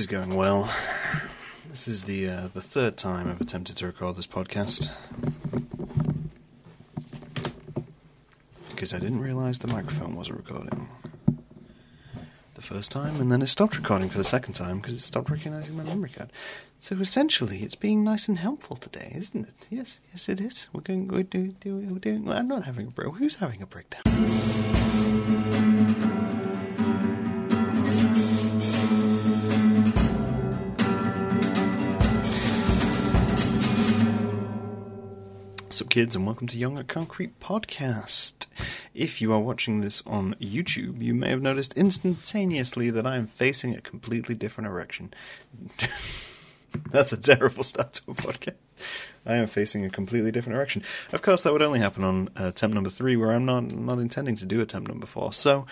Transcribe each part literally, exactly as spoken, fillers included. is going well. This is the uh, the third time I've attempted to record this podcast, because I didn't realise the microphone wasn't recording the first time, and then it stopped recording for the second time because it stopped recognising my memory card. So essentially, it's being nice and helpful today, isn't it? Yes, yes, it is. We're going. We're doing. We're doing. Well, I'm not having a break. Who's having a breakdown? What's up, kids, and welcome to Young at Concrete Podcast. If you are watching this on YouTube, you may have noticed instantaneously that I am facing a completely different erection. That's a terrible start to a podcast. I am facing a completely different erection. Of course, that would only happen on uh, attempt number three, where I'm not not intending to do attempt number four. So,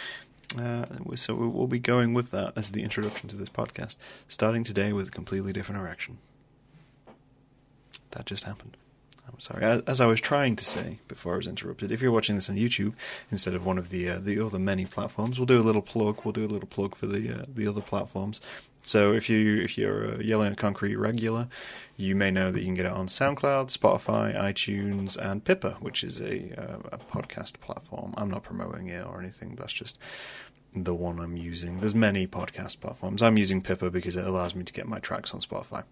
uh, so we'll be going with that as the introduction to this podcast, starting today with a completely different erection. That just happened. I'm sorry. As I was trying to say before I was interrupted, if you're watching this on YouTube instead of one of the uh, the other many platforms, we'll do a little plug. We'll do a little plug for the uh, the other platforms. So if you if you're a Yelling at Concrete regular, you may know that you can get it on SoundCloud, Spotify, iTunes, and Pippa, which is a uh, a podcast platform. I'm not promoting it or anything. That's just the one I'm using. There's many podcast platforms. I'm using Pippa because it allows me to get my tracks on Spotify.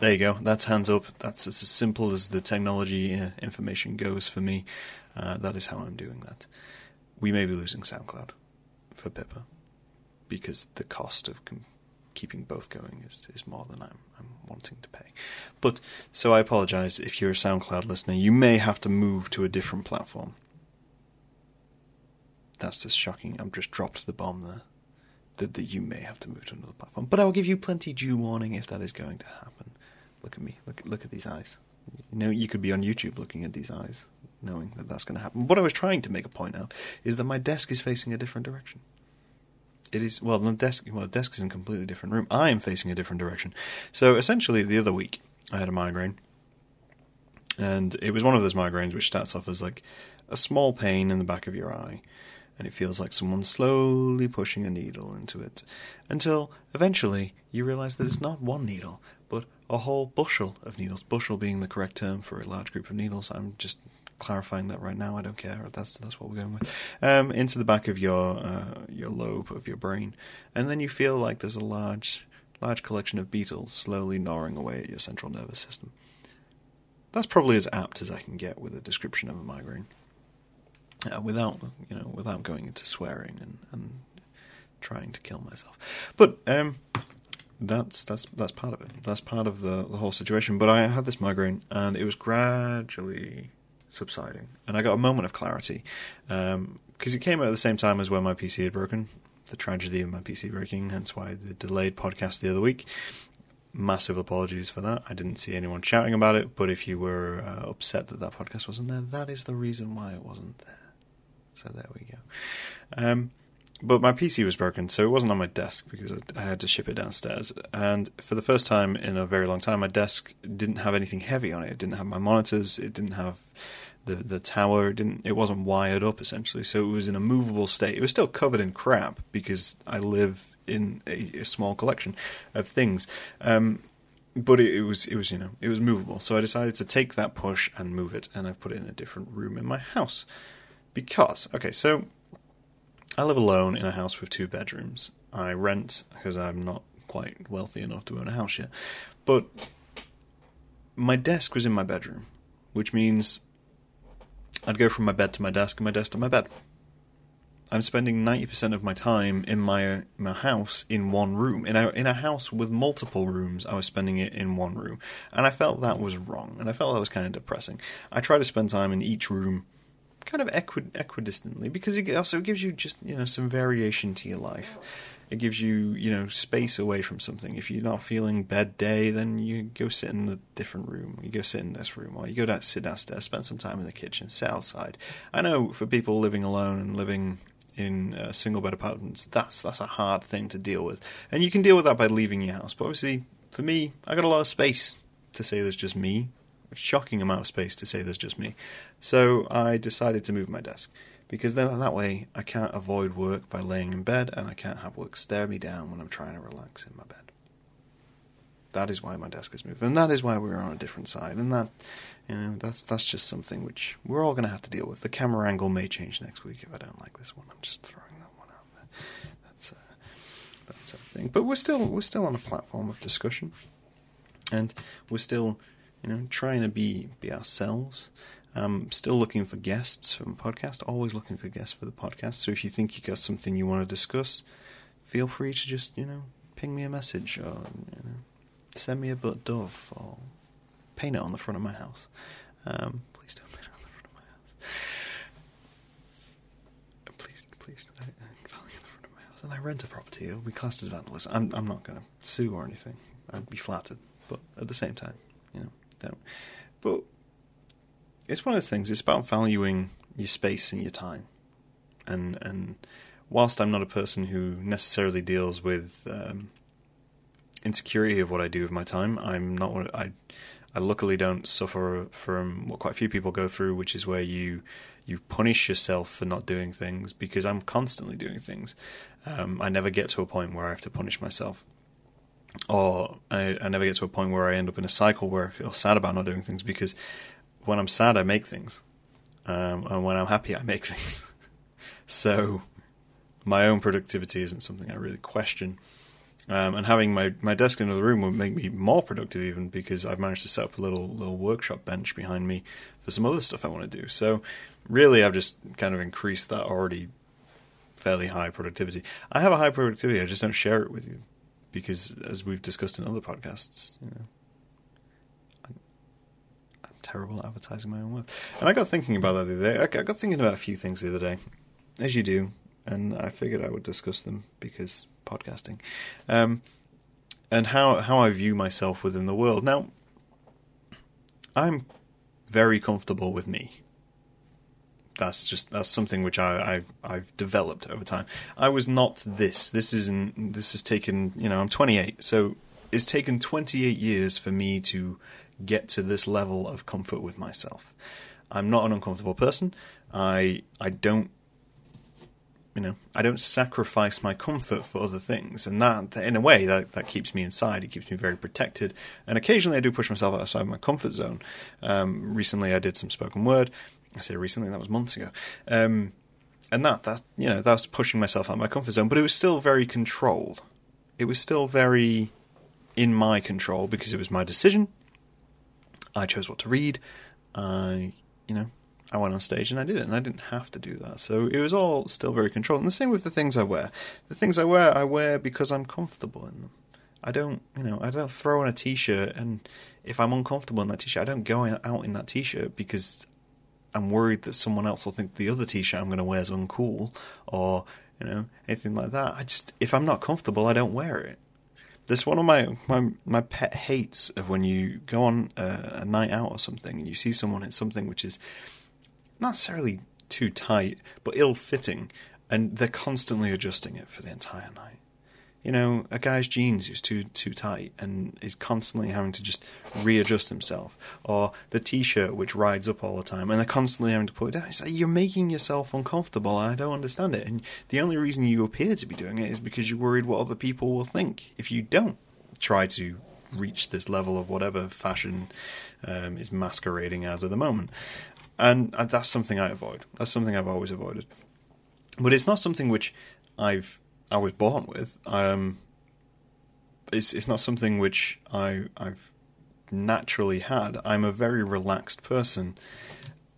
There you go. That's hands up. That's it's as simple as the technology uh, information goes for me. Uh, that is how I'm doing that. We may be losing SoundCloud for Pippa because the cost of com- keeping both going is, is more than I'm, I'm wanting to pay. But so I apologize if you're a SoundCloud listener. You may have to move to a different platform. That's just shocking. I've just dropped the bomb there. That, that you may have to move to another platform. But I will give you plenty due warning if that is going to happen. Look at me. Look look at these eyes. You know, you could be on YouTube looking at these eyes, knowing that that's going to happen. What I was trying to make a point of is that my desk is facing a different direction. It is, well, the desk, well, the desk is in a completely different room. I am facing a different direction. So essentially, the other week, I had a migraine. And it was one of those migraines which starts off as like a small pain in the back of your eye. And it feels like someone's slowly pushing a needle into it, until eventually you realise that it's not one needle, but a whole bushel of needles. Bushel being the correct term for a large group of needles. I'm just clarifying that right now. I don't care. That's that's what we're going with. Um, into the back of your uh, your lobe of your brain, and then you feel like there's a large large collection of beetles slowly gnawing away at your central nervous system. That's probably as apt as I can get with a description of a migraine. Uh, without, you know, without going into swearing and, and trying to kill myself, but um, that's that's that's part of it. That's part of the the whole situation. But I had this migraine, and it was gradually subsiding, and I got a moment of clarity because um, it came at the same time as when my P C had broken. The tragedy of my P C breaking, hence why the delayed podcast the other week. Massive apologies for that. I didn't see anyone shouting about it, but if you were uh, upset that that podcast wasn't there, that is the reason why it wasn't there. So there we go. Um, but my P C was broken, so it wasn't on my desk because I had to ship it downstairs. And for the first time in a very long time, my desk didn't have anything heavy on it. It didn't have my monitors. It didn't have the the tower. It didn't. It wasn't wired up, essentially. So it was in a movable state. It was still covered in crap because I live in a, a small collection of things. Um, But it, it was, it was, you know, it was movable. So I decided to take that push and move it, and I've put it in a different room in my house. Because, okay, so I live alone in a house with two bedrooms. I rent because I'm not quite wealthy enough to own a house yet. But my desk was in my bedroom, which means I'd go from my bed to my desk and my desk to my bed. I'm spending ninety percent of my time in my my house in one room. In a, in a house with multiple rooms, I was spending it in one room. And I felt that was wrong, and I felt that was kind of depressing. I try to spend time in each room kind of equi- equidistantly, because it also gives you just, you know, some variation to your life. It gives you, you know, space away from something. If you're not feeling bed day, then you go sit in the different room. You go sit in this room, or you go down, sit downstairs, spend some time in the kitchen, sit outside. I know for people living alone and living in uh, single bed apartments, that's that's a hard thing to deal with. And you can deal with that by leaving your house. But obviously, for me, I got a lot of space to say there's just me. A shocking amount of space to say there's just me. So I decided to move my desk. because then that way I can't avoid work by laying in bed, and I can't have work stare me down when I'm trying to relax in my bed. That is why my desk is moving, and that is why we're on a different side, and that, you know, that's that's just something which we're all going to have to deal with. The camera angle may change next week if I don't like this one. I'm just throwing that one out there. That's a, that's a thing. But we're still we're still on a platform of discussion, and we're still, you know, trying to be be ourselves. Um, still looking for guests for the podcast. Always looking for guests for the podcast. So if you think you got something you want to discuss, feel free to just, you know, ping me a message, or, you know, send me a butt dove, or paint it on the front of my house. Um, please don't paint it on the front of my house. Please, please don't value the front of my house. And I rent a property; it'll be classed as vandalism. I'm, I'm not going to sue or anything. I'd be flattered, but at the same time, you know, don't. But it's one of those things. It's about valuing your space and your time. And and whilst I'm not a person who necessarily deals with um, insecurity of what I do with my time, I'm not one. I I luckily don't suffer from what quite a few people go through, which is where you you punish yourself for not doing things, because I'm constantly doing things. Um, I never get to a point where I have to punish myself. Or I, I never get to a point where I end up in a cycle where I feel sad about not doing things, because when I'm sad, I make things. Um, and when I'm happy, I make things. So my own productivity isn't something I really question. Um, and having my, my desk in another room would make me more productive even, because I've managed to set up a little little workshop bench behind me for some other stuff I want to do. So really, I've just kind of increased that already fairly high productivity. I have a high productivity, I just don't share it with you, because as we've discussed in other podcasts, you know, I'm, I'm terrible at advertising my own work. And I got thinking about that the other day. I got thinking about a few things the other day, as you do, and I figured I would discuss them because podcasting, um, and how how I view myself within the world. Now, I'm very comfortable with me. That's just that's something which I, I've I've developed over time. I was not this. This isn't. This has taken. You know, I'm twenty-eight, so it's taken twenty-eight years for me to get to this level of comfort with myself. I'm not an uncomfortable person. I I don't. You know, I don't sacrifice my comfort for other things, and that, in a way, that, that keeps me inside. It keeps me very protected, and occasionally I do push myself outside my comfort zone. Um, recently, I did some spoken word. I say recently, that was months ago, um, and that that you know that was pushing myself out of my comfort zone, but it was still very controlled. It was still very in my control, because it was my decision. I chose what to read. I, you know. I went on stage and I did it, and I didn't have to do that. So it was all still very controlled. And the same with the things I wear. The things I wear, I wear because I'm comfortable in them. I don't, you know, I don't throw on a t-shirt, and if I'm uncomfortable in that t-shirt, I don't go out in that t-shirt because I'm worried that someone else will think the other t-shirt I'm going to wear is uncool, or, you know, anything like that. I just, if I'm not comfortable, I don't wear it. That's one of my, my, my pet hates of when you go on a, a night out or something and you see someone in something which is not necessarily too tight, but ill-fitting, and they're constantly adjusting it for the entire night. You know, a guy's jeans who's too too tight and is constantly having to just readjust himself, or the t-shirt which rides up all the time and they're constantly having to put it down. It's like, you're making yourself uncomfortable, and I don't understand it. And the only reason you appear to be doing it is because you're worried what other people will think if you don't try to reach this level of whatever fashion um, is masquerading as at the moment. And that's something I avoid. That's something I've always avoided. But it's not something which I've I was born with. Um, it's it's not something which I I've naturally had. I'm a very relaxed person,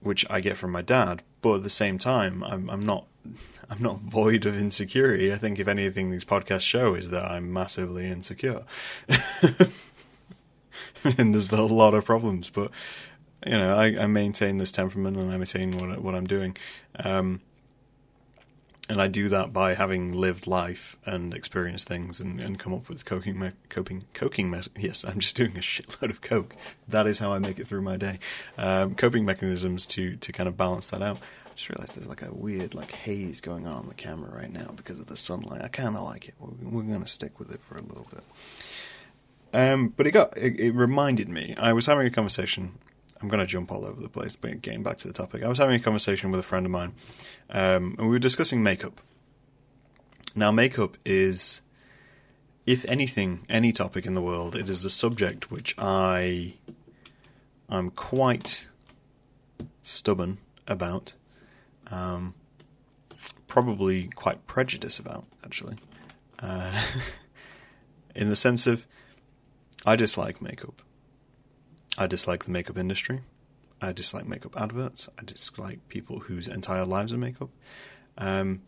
which I get from my dad. But at the same time, I'm I'm not I'm not void of insecurity. I think if anything, these podcasts show is that I'm massively insecure, and there's a lot of problems, but. You know, I, I maintain this temperament, and I maintain what, what I'm doing. Um, and I do that by having lived life and experienced things and, and come up with coping, me- coping, coping, me- yes, I'm just doing a shitload of coke. That is how I make it through my day. Um, coping mechanisms to, to kind of balance that out. I just realized there's like a weird like haze going on on the camera right now because of the sunlight. I kind of like it. We're, we're going to stick with it for a little bit. Um, but it got, it, it reminded me, I was having a conversation. I'm going to jump all over the place, but getting back to the topic. I was having a conversation with a friend of mine, um, and we were discussing makeup. Now, makeup is, if anything, any topic in the world, it is a subject which I, I'm quite stubborn about, um, probably quite prejudiced about, actually, uh, in the sense of I dislike makeup. I dislike the makeup industry. I dislike makeup adverts. I dislike people whose entire lives are makeup. Um,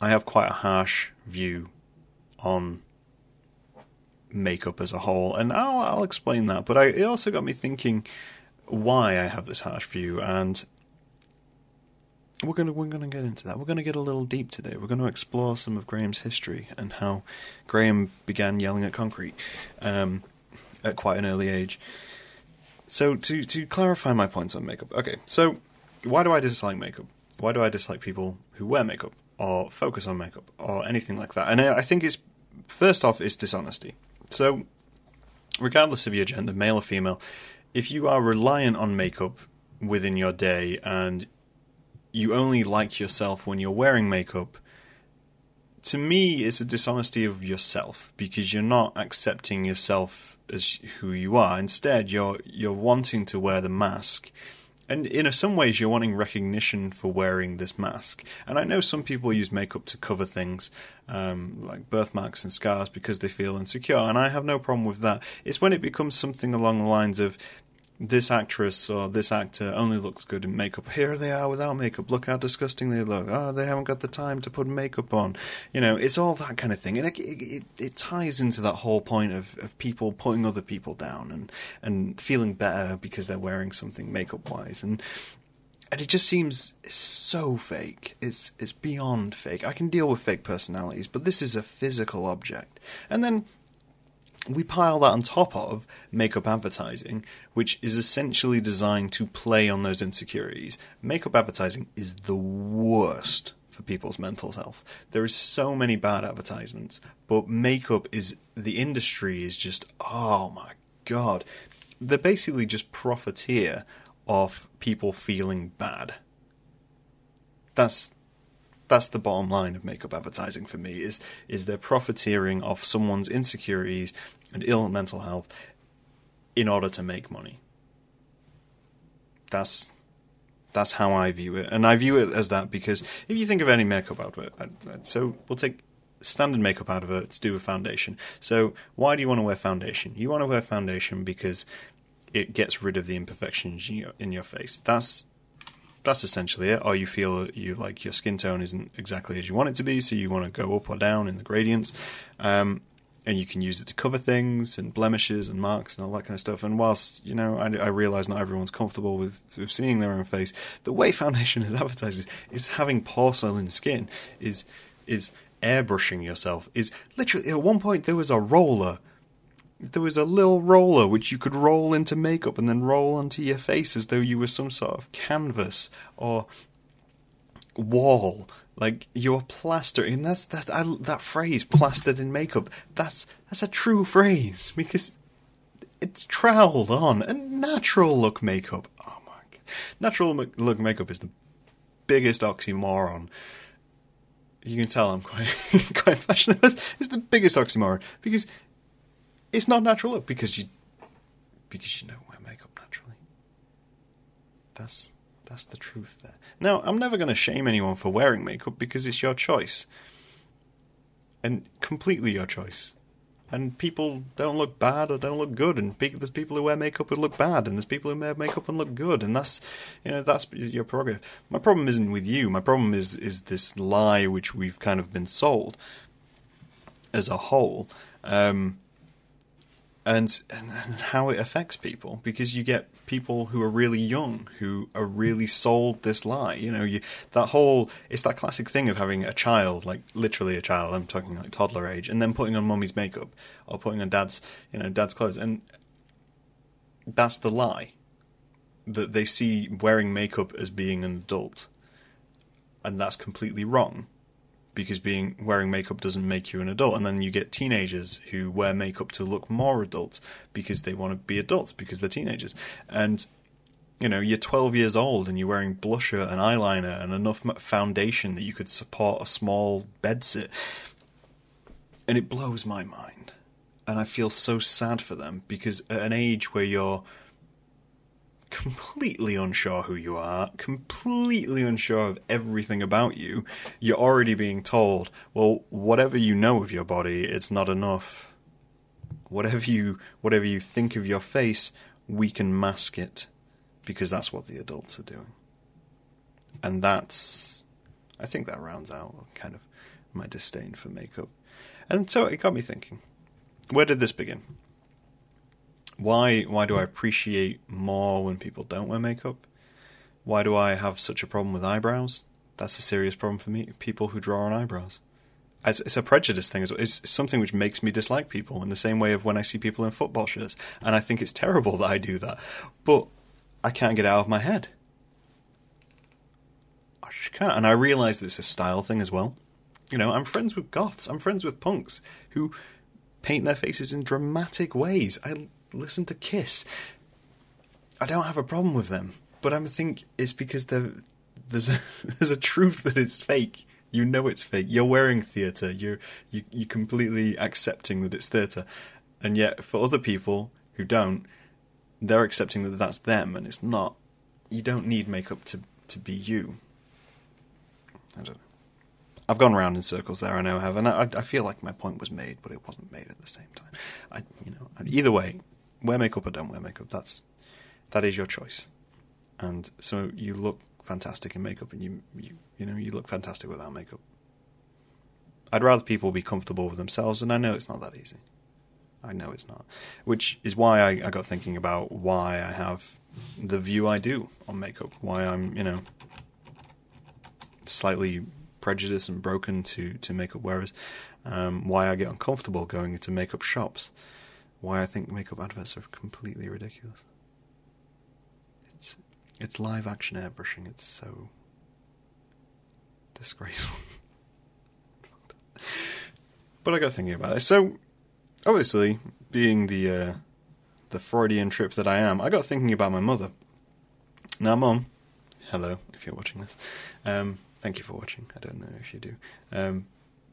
I have quite a harsh view on makeup as a whole, and I'll, I'll explain that. But I, it also got me thinking why I have this harsh view, and we're gonna we're gonna get into that. We're gonna get a little deep today. We're gonna explore some of Graham's history and how Graham began yelling at concrete um, at quite an early age. So to, to clarify my points on makeup, okay, so why do I dislike makeup? Why do I dislike people who wear makeup or focus on makeup or anything like that? And I think it's, first off, it's dishonesty. So regardless of your gender, male or female, if you are reliant on makeup within your day and you only like yourself when you're wearing makeup, to me it's a dishonesty of yourself because you're not accepting yourself as who you are. Instead, you're you're wanting to wear the mask, and in some ways you're wanting recognition for wearing this mask. And I know some people use makeup to cover things um, like birthmarks and scars because they feel insecure, and I have no problem with that. It's when it becomes something along the lines of this actress or this actor only looks good in makeup. Here they are without makeup. Look how disgusting they look. Oh, they haven't got the time to put makeup on. You know, it's all that kind of thing. And it it, it ties into that whole point of, of people putting other people down and, and feeling better because they're wearing something makeup-wise. And and it just seems so fake. It's, it's beyond fake. I can deal with fake personalities, but this is a physical object. And then we pile that on top of makeup advertising, which is essentially designed to play on those insecurities. Makeup advertising is the worst for people's mental health. There is so many bad advertisements, but makeup is, the industry is just, oh my God. They're basically just profiteer of people feeling bad. That's... That's the bottom line of makeup advertising for me, is is they're profiteering off someone's insecurities and ill mental health in order to make money. That's that's how I view it. And I view it as that because if you think of any makeup advert, so we'll take standard makeup advert to do with foundation. So why do you want to wear foundation? You want to wear foundation because it gets rid of the imperfections in your, in your face. That's That's essentially it. Or you feel you like your skin tone isn't exactly as you want it to be, so you want to go up or down in the gradients. Um, and you can use it to cover things and blemishes and marks and all that kind of stuff. And whilst, you know, I, I realise not everyone's comfortable with, with seeing their own face, the way foundation is advertised is, is having porcelain skin, is is airbrushing yourself, is literally, at one point there was a roller. There was a little roller which you could roll into makeup and then roll onto your face as though you were some sort of canvas or wall. Like, you're plastering. And that's, that, I, that phrase, plastered in makeup, that's that's a true phrase because it's troweled on. And natural look makeup, oh my God. Natural look makeup is the biggest oxymoron. You can tell I'm quite, quite fashionless. It's the biggest oxymoron because it's not natural look because you because you don't wear makeup naturally. That's that's the truth there. Now, I'm never going to shame anyone for wearing makeup because it's your choice. And completely your choice. And people don't look bad or don't look good. And people, there's people who wear makeup who look bad. And there's people who wear makeup and look good. And that's, you know, that's your prerogative. My problem isn't with you. My problem is is this lie which we've kind of been sold as a whole. Um... And, and how it affects people, because you get people who are really young who are really sold this lie. You know, you, that whole, it's that classic thing of having a child, like literally a child, I'm talking like toddler age, and then putting on mummy's makeup or putting on dad's, you know, dad's clothes. And that's the lie, that they see wearing makeup as being an adult. And that's completely wrong. Because being wearing makeup doesn't make you an adult. And then you get teenagers who wear makeup to look more adult because they want to be adults, because they're teenagers. And you know, you're twelve years old and you're wearing blusher and eyeliner and enough foundation that you could support a small bedsit. And it blows my mind. And I feel so sad for them, because at an age where you're completely unsure who you are, completely unsure of everything about you, you're already being told, well, whatever you know of your body, it's not enough. Whatever you, whatever you think of your face, we can mask it, because that's what the adults are doing. And that's, I think that rounds out kind of my disdain for makeup. And so it got me thinking, where did this begin? Why why do I appreciate more when people don't wear makeup? Why do I have such a problem with eyebrows? That's a serious problem for me, people who draw on eyebrows. It's, it's a prejudice thing. It's, it's something which makes me dislike people in the same way of when I see people in football shirts. And I think it's terrible that I do that. But I can't get it out of my head. I just can't. And I realise that it's a style thing as well. You know, I'm friends with goths. I'm friends with punks who paint their faces in dramatic ways. I... Listen to Kiss. I don't have a problem with them, but I think it's because there's a, there's a truth that it's fake. You know it's fake. You're wearing theatre. You're you, you're completely accepting that it's theatre, and yet for other people who don't, they're accepting that that's them, and it's not. You don't need makeup to to be you. I don't know. I've gone round in circles there, I know I have, and I, I feel like my point was made, but it wasn't made at the same time. I, you know, either way. Wear makeup or don't wear makeup, that's that is your choice. And so you look fantastic in makeup, and you you you know, you look fantastic without makeup. I'd rather people be comfortable with themselves, and I know it's not that easy. I know it's not. Which is why I, I got thinking about why I have the view I do on makeup, why I'm, you know, slightly prejudiced and broken to, to makeup wearers, um, why I get uncomfortable going into makeup shops. Why I think makeup adverts are completely ridiculous. It's it's live action airbrushing. It's so disgraceful. But I got thinking about it. So obviously, being the uh, the Freudian trip that I am, I got thinking about my mother. Now, Mum, hello if you're watching this. Um, thank you for watching. I don't know if you do, um,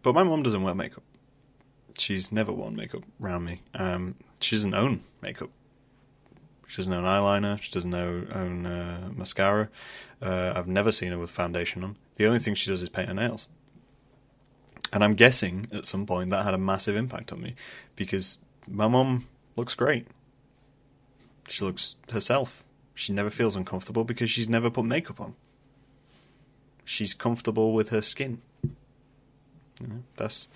but my mum doesn't wear makeup. She's never worn makeup around me. Um, she doesn't own makeup. She doesn't own eyeliner. She doesn't own uh, mascara. Uh, I've never seen her with foundation on. The only thing she does is paint her nails. And I'm guessing at some point that had a massive impact on me, because my mum looks great. She looks herself. She never feels uncomfortable because she's never put makeup on. She's comfortable with her skin. You know, that's...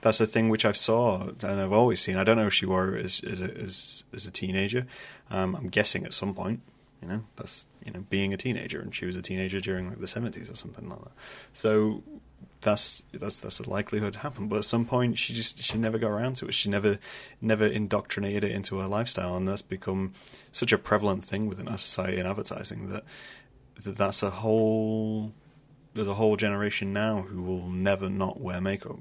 That's a thing which I saw and I've always seen. I don't know if she wore it as as a, as, as a teenager. Um, I'm guessing at some point, you know, that's you know being a teenager, and she was a teenager during like the seventies or something like that. So that's that's that's a likelihood to happen. But at some point, she just she never got around to it. She never never indoctrinated it into her lifestyle, and that's become such a prevalent thing within our society and advertising that, that that's a whole there's a whole generation now who will never not wear makeup.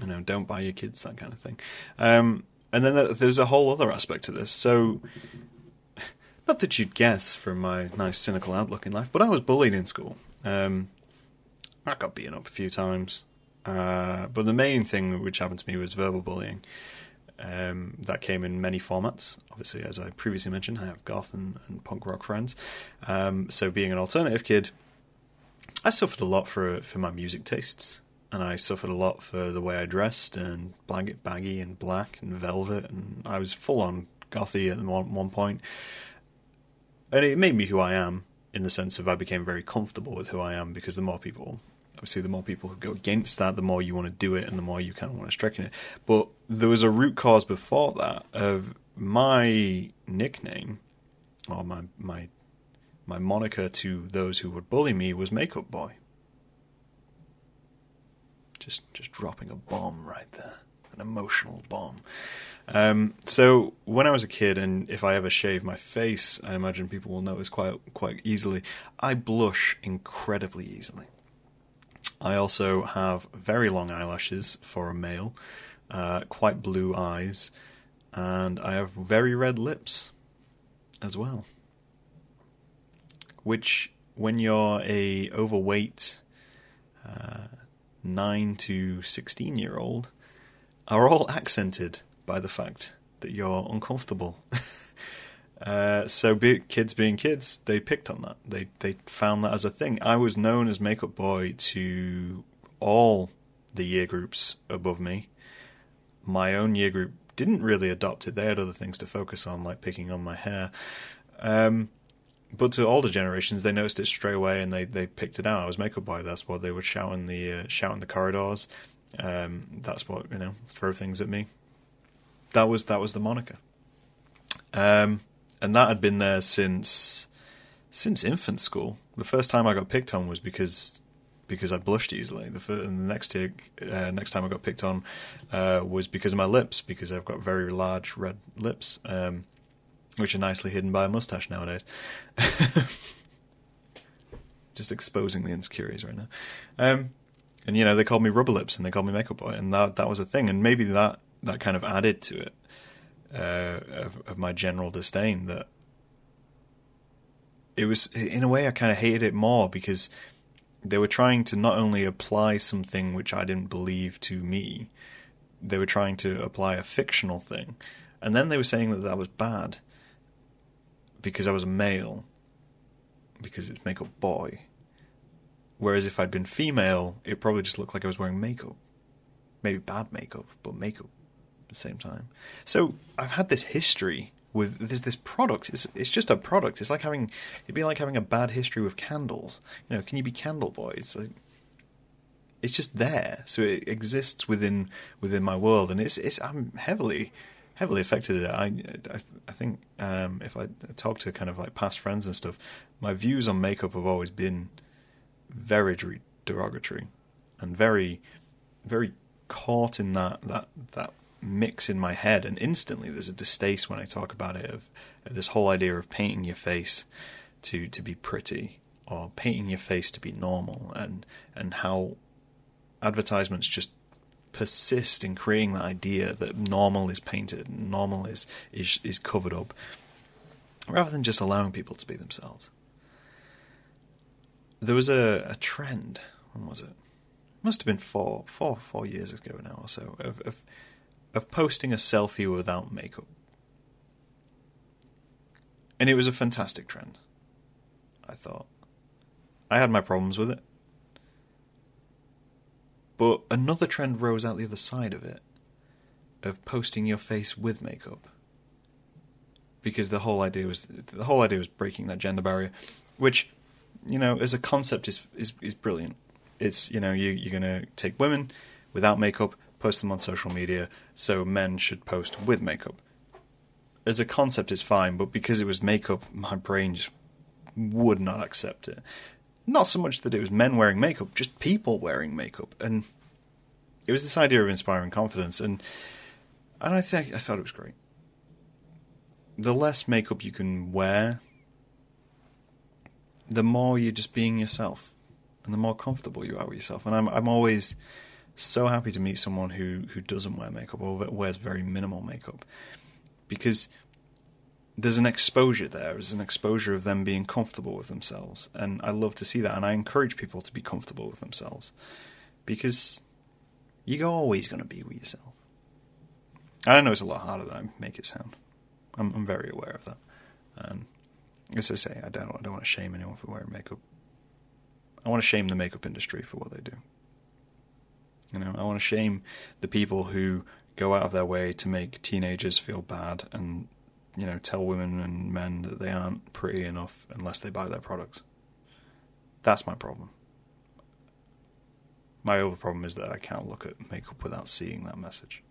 You know, don't buy your kids that kind of thing. Um, and then th- there's a whole other aspect to this. So, not that you'd guess from my nice cynical outlook in life, but I was bullied in school. Um, I got beaten up a few times. Uh, but the main thing which happened to me was verbal bullying. Um, that came in many formats. Obviously, as I previously mentioned, I have goth and, and punk rock friends. Um, so being an alternative kid, I suffered a lot for for my music tastes. And I suffered a lot for the way I dressed, and blanket baggy and black and velvet, and I was full on gothy at one, one point. And it made me who I am, in the sense of I became very comfortable with who I am, because the more people, obviously the more people who go against that, the more you want to do it and the more you kind of want to strengthen it. But there was a root cause before that of my nickname, or my my, my moniker to those who would bully me was Makeup Boy. Just just dropping a bomb right there, an emotional bomb. Um, so when I was a kid, and if I ever shave my face, I imagine people will notice quite quite easily, I blush incredibly easily. I also have very long eyelashes for a male, uh, quite blue eyes, and I have very red lips as well. which when you're a overweight uh, nine to sixteen year old are all accented by the fact that you're uncomfortable. Uh, so be, kids being kids, they picked on that. They they found that as a thing. I was known as makeup boy to all the year groups above me. My own year group didn't really adopt it. They had other things to focus on, like picking on my hair. Um, but to older generations, they noticed it straight away and they, they picked it out. I was makeup boy. That's what they would shout in the uh, shout in the corridors. Um, that's what, you know, throw things at me. That was that was the moniker. Um. And that had been there since since infant school. The first time I got picked on was because because I blushed easily. The first, and the next year, uh, next time I got picked on uh, was because of my lips, because I've got very large red lips, um, which are nicely hidden by a mustache nowadays. Just exposing the insecurities right now. Um, and you know, they called me rubber lips and they called me makeup boy, and that that was a thing. And maybe that that kind of added to it. Uh, of, of my general disdain, that it was, in a way, I kind of hated it more because they were trying to not only apply something which I didn't believe to me, they were trying to apply a fictional thing. And then they were saying that that was bad because I was a male, because it's makeup boy. Whereas if I'd been female, it probably just looked like I was wearing makeup. Maybe bad makeup, but makeup. The same time. So I've had this history with this this product. It's it's just a product. It's like having it'd be like having a bad history with candles. You know, can you be candle boy? It's like it's just there. So it exists within within my world, and it's it's I'm heavily heavily affected. I I, I think um, if I talk to kind of like past friends and stuff, my views on makeup have always been very derogatory and very very caught in that that that. mix in my head, and instantly there's a distaste when I talk about it of, of this whole idea of painting your face to to be pretty, or painting your face to be normal, and and how advertisements just persist in creating that idea that normal is painted, normal is is, is covered up, rather than just allowing people to be themselves. There was a, a trend, when was it? It must have been four, four, four years ago now or so, of, of of posting a selfie without makeup. And it was a fantastic trend, I thought. I had my problems with it. But another trend rose out the other side of it, of posting your face with makeup. Because the whole idea was the whole idea was breaking that gender barrier, which, you know, as a concept is is, is brilliant. It's, you know, you you're gonna take women without makeup, post them on social media, so men should post with makeup. As a concept, it's fine, but because it was makeup, my brain just would not accept it. Not so much that it was men wearing makeup, just people wearing makeup. And it was this idea of inspiring confidence, and and I think I thought it was great. The less makeup you can wear, the more you're just being yourself, and the more comfortable you are with yourself. And I'm I'm always so happy to meet someone who, who doesn't wear makeup or wears very minimal makeup, because there's an exposure there. There's an exposure of them being comfortable with themselves, and I love to see that, and I encourage people to be comfortable with themselves, because you're always going to be with yourself. I know it's a lot harder than I make it sound. I'm, I'm very aware of that. And as I say, I don't, I don't want to shame anyone for wearing makeup. I want to shame the makeup industry for what they do. You know, I want to shame the people who go out of their way to make teenagers feel bad, and, you know, tell women and men that they aren't pretty enough unless they buy their products. That's my problem. My other problem is that I can't look at makeup without seeing that message.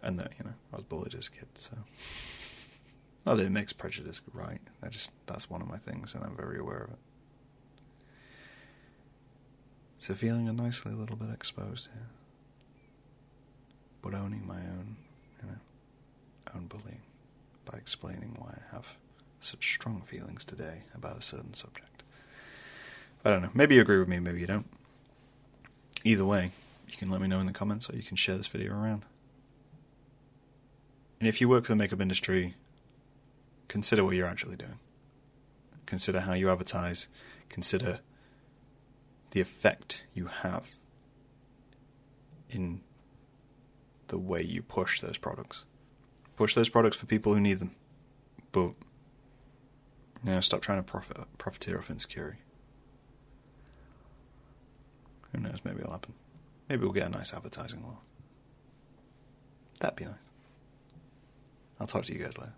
And that, you know, I was bullied as a kid, so. Not that it makes prejudice right. I just, that's one of my things, and I'm very aware of it. So feeling a nicely little bit exposed here, but owning my own, you know, own bullying by explaining why I have such strong feelings today about a certain subject. I don't know. Maybe you agree with me, maybe you don't. Either way, you can let me know in the comments, or you can share this video around. And if you work for the makeup industry, Consider what you're actually doing. Consider how you advertise. Consider the effect you have in the way you push those products. Push those products for people who need them. But, you know, stop trying to profit, profiteer off insecurity. Who knows, maybe it'll happen. Maybe we'll get a nice advertising law. That'd be nice. I'll talk to you guys later.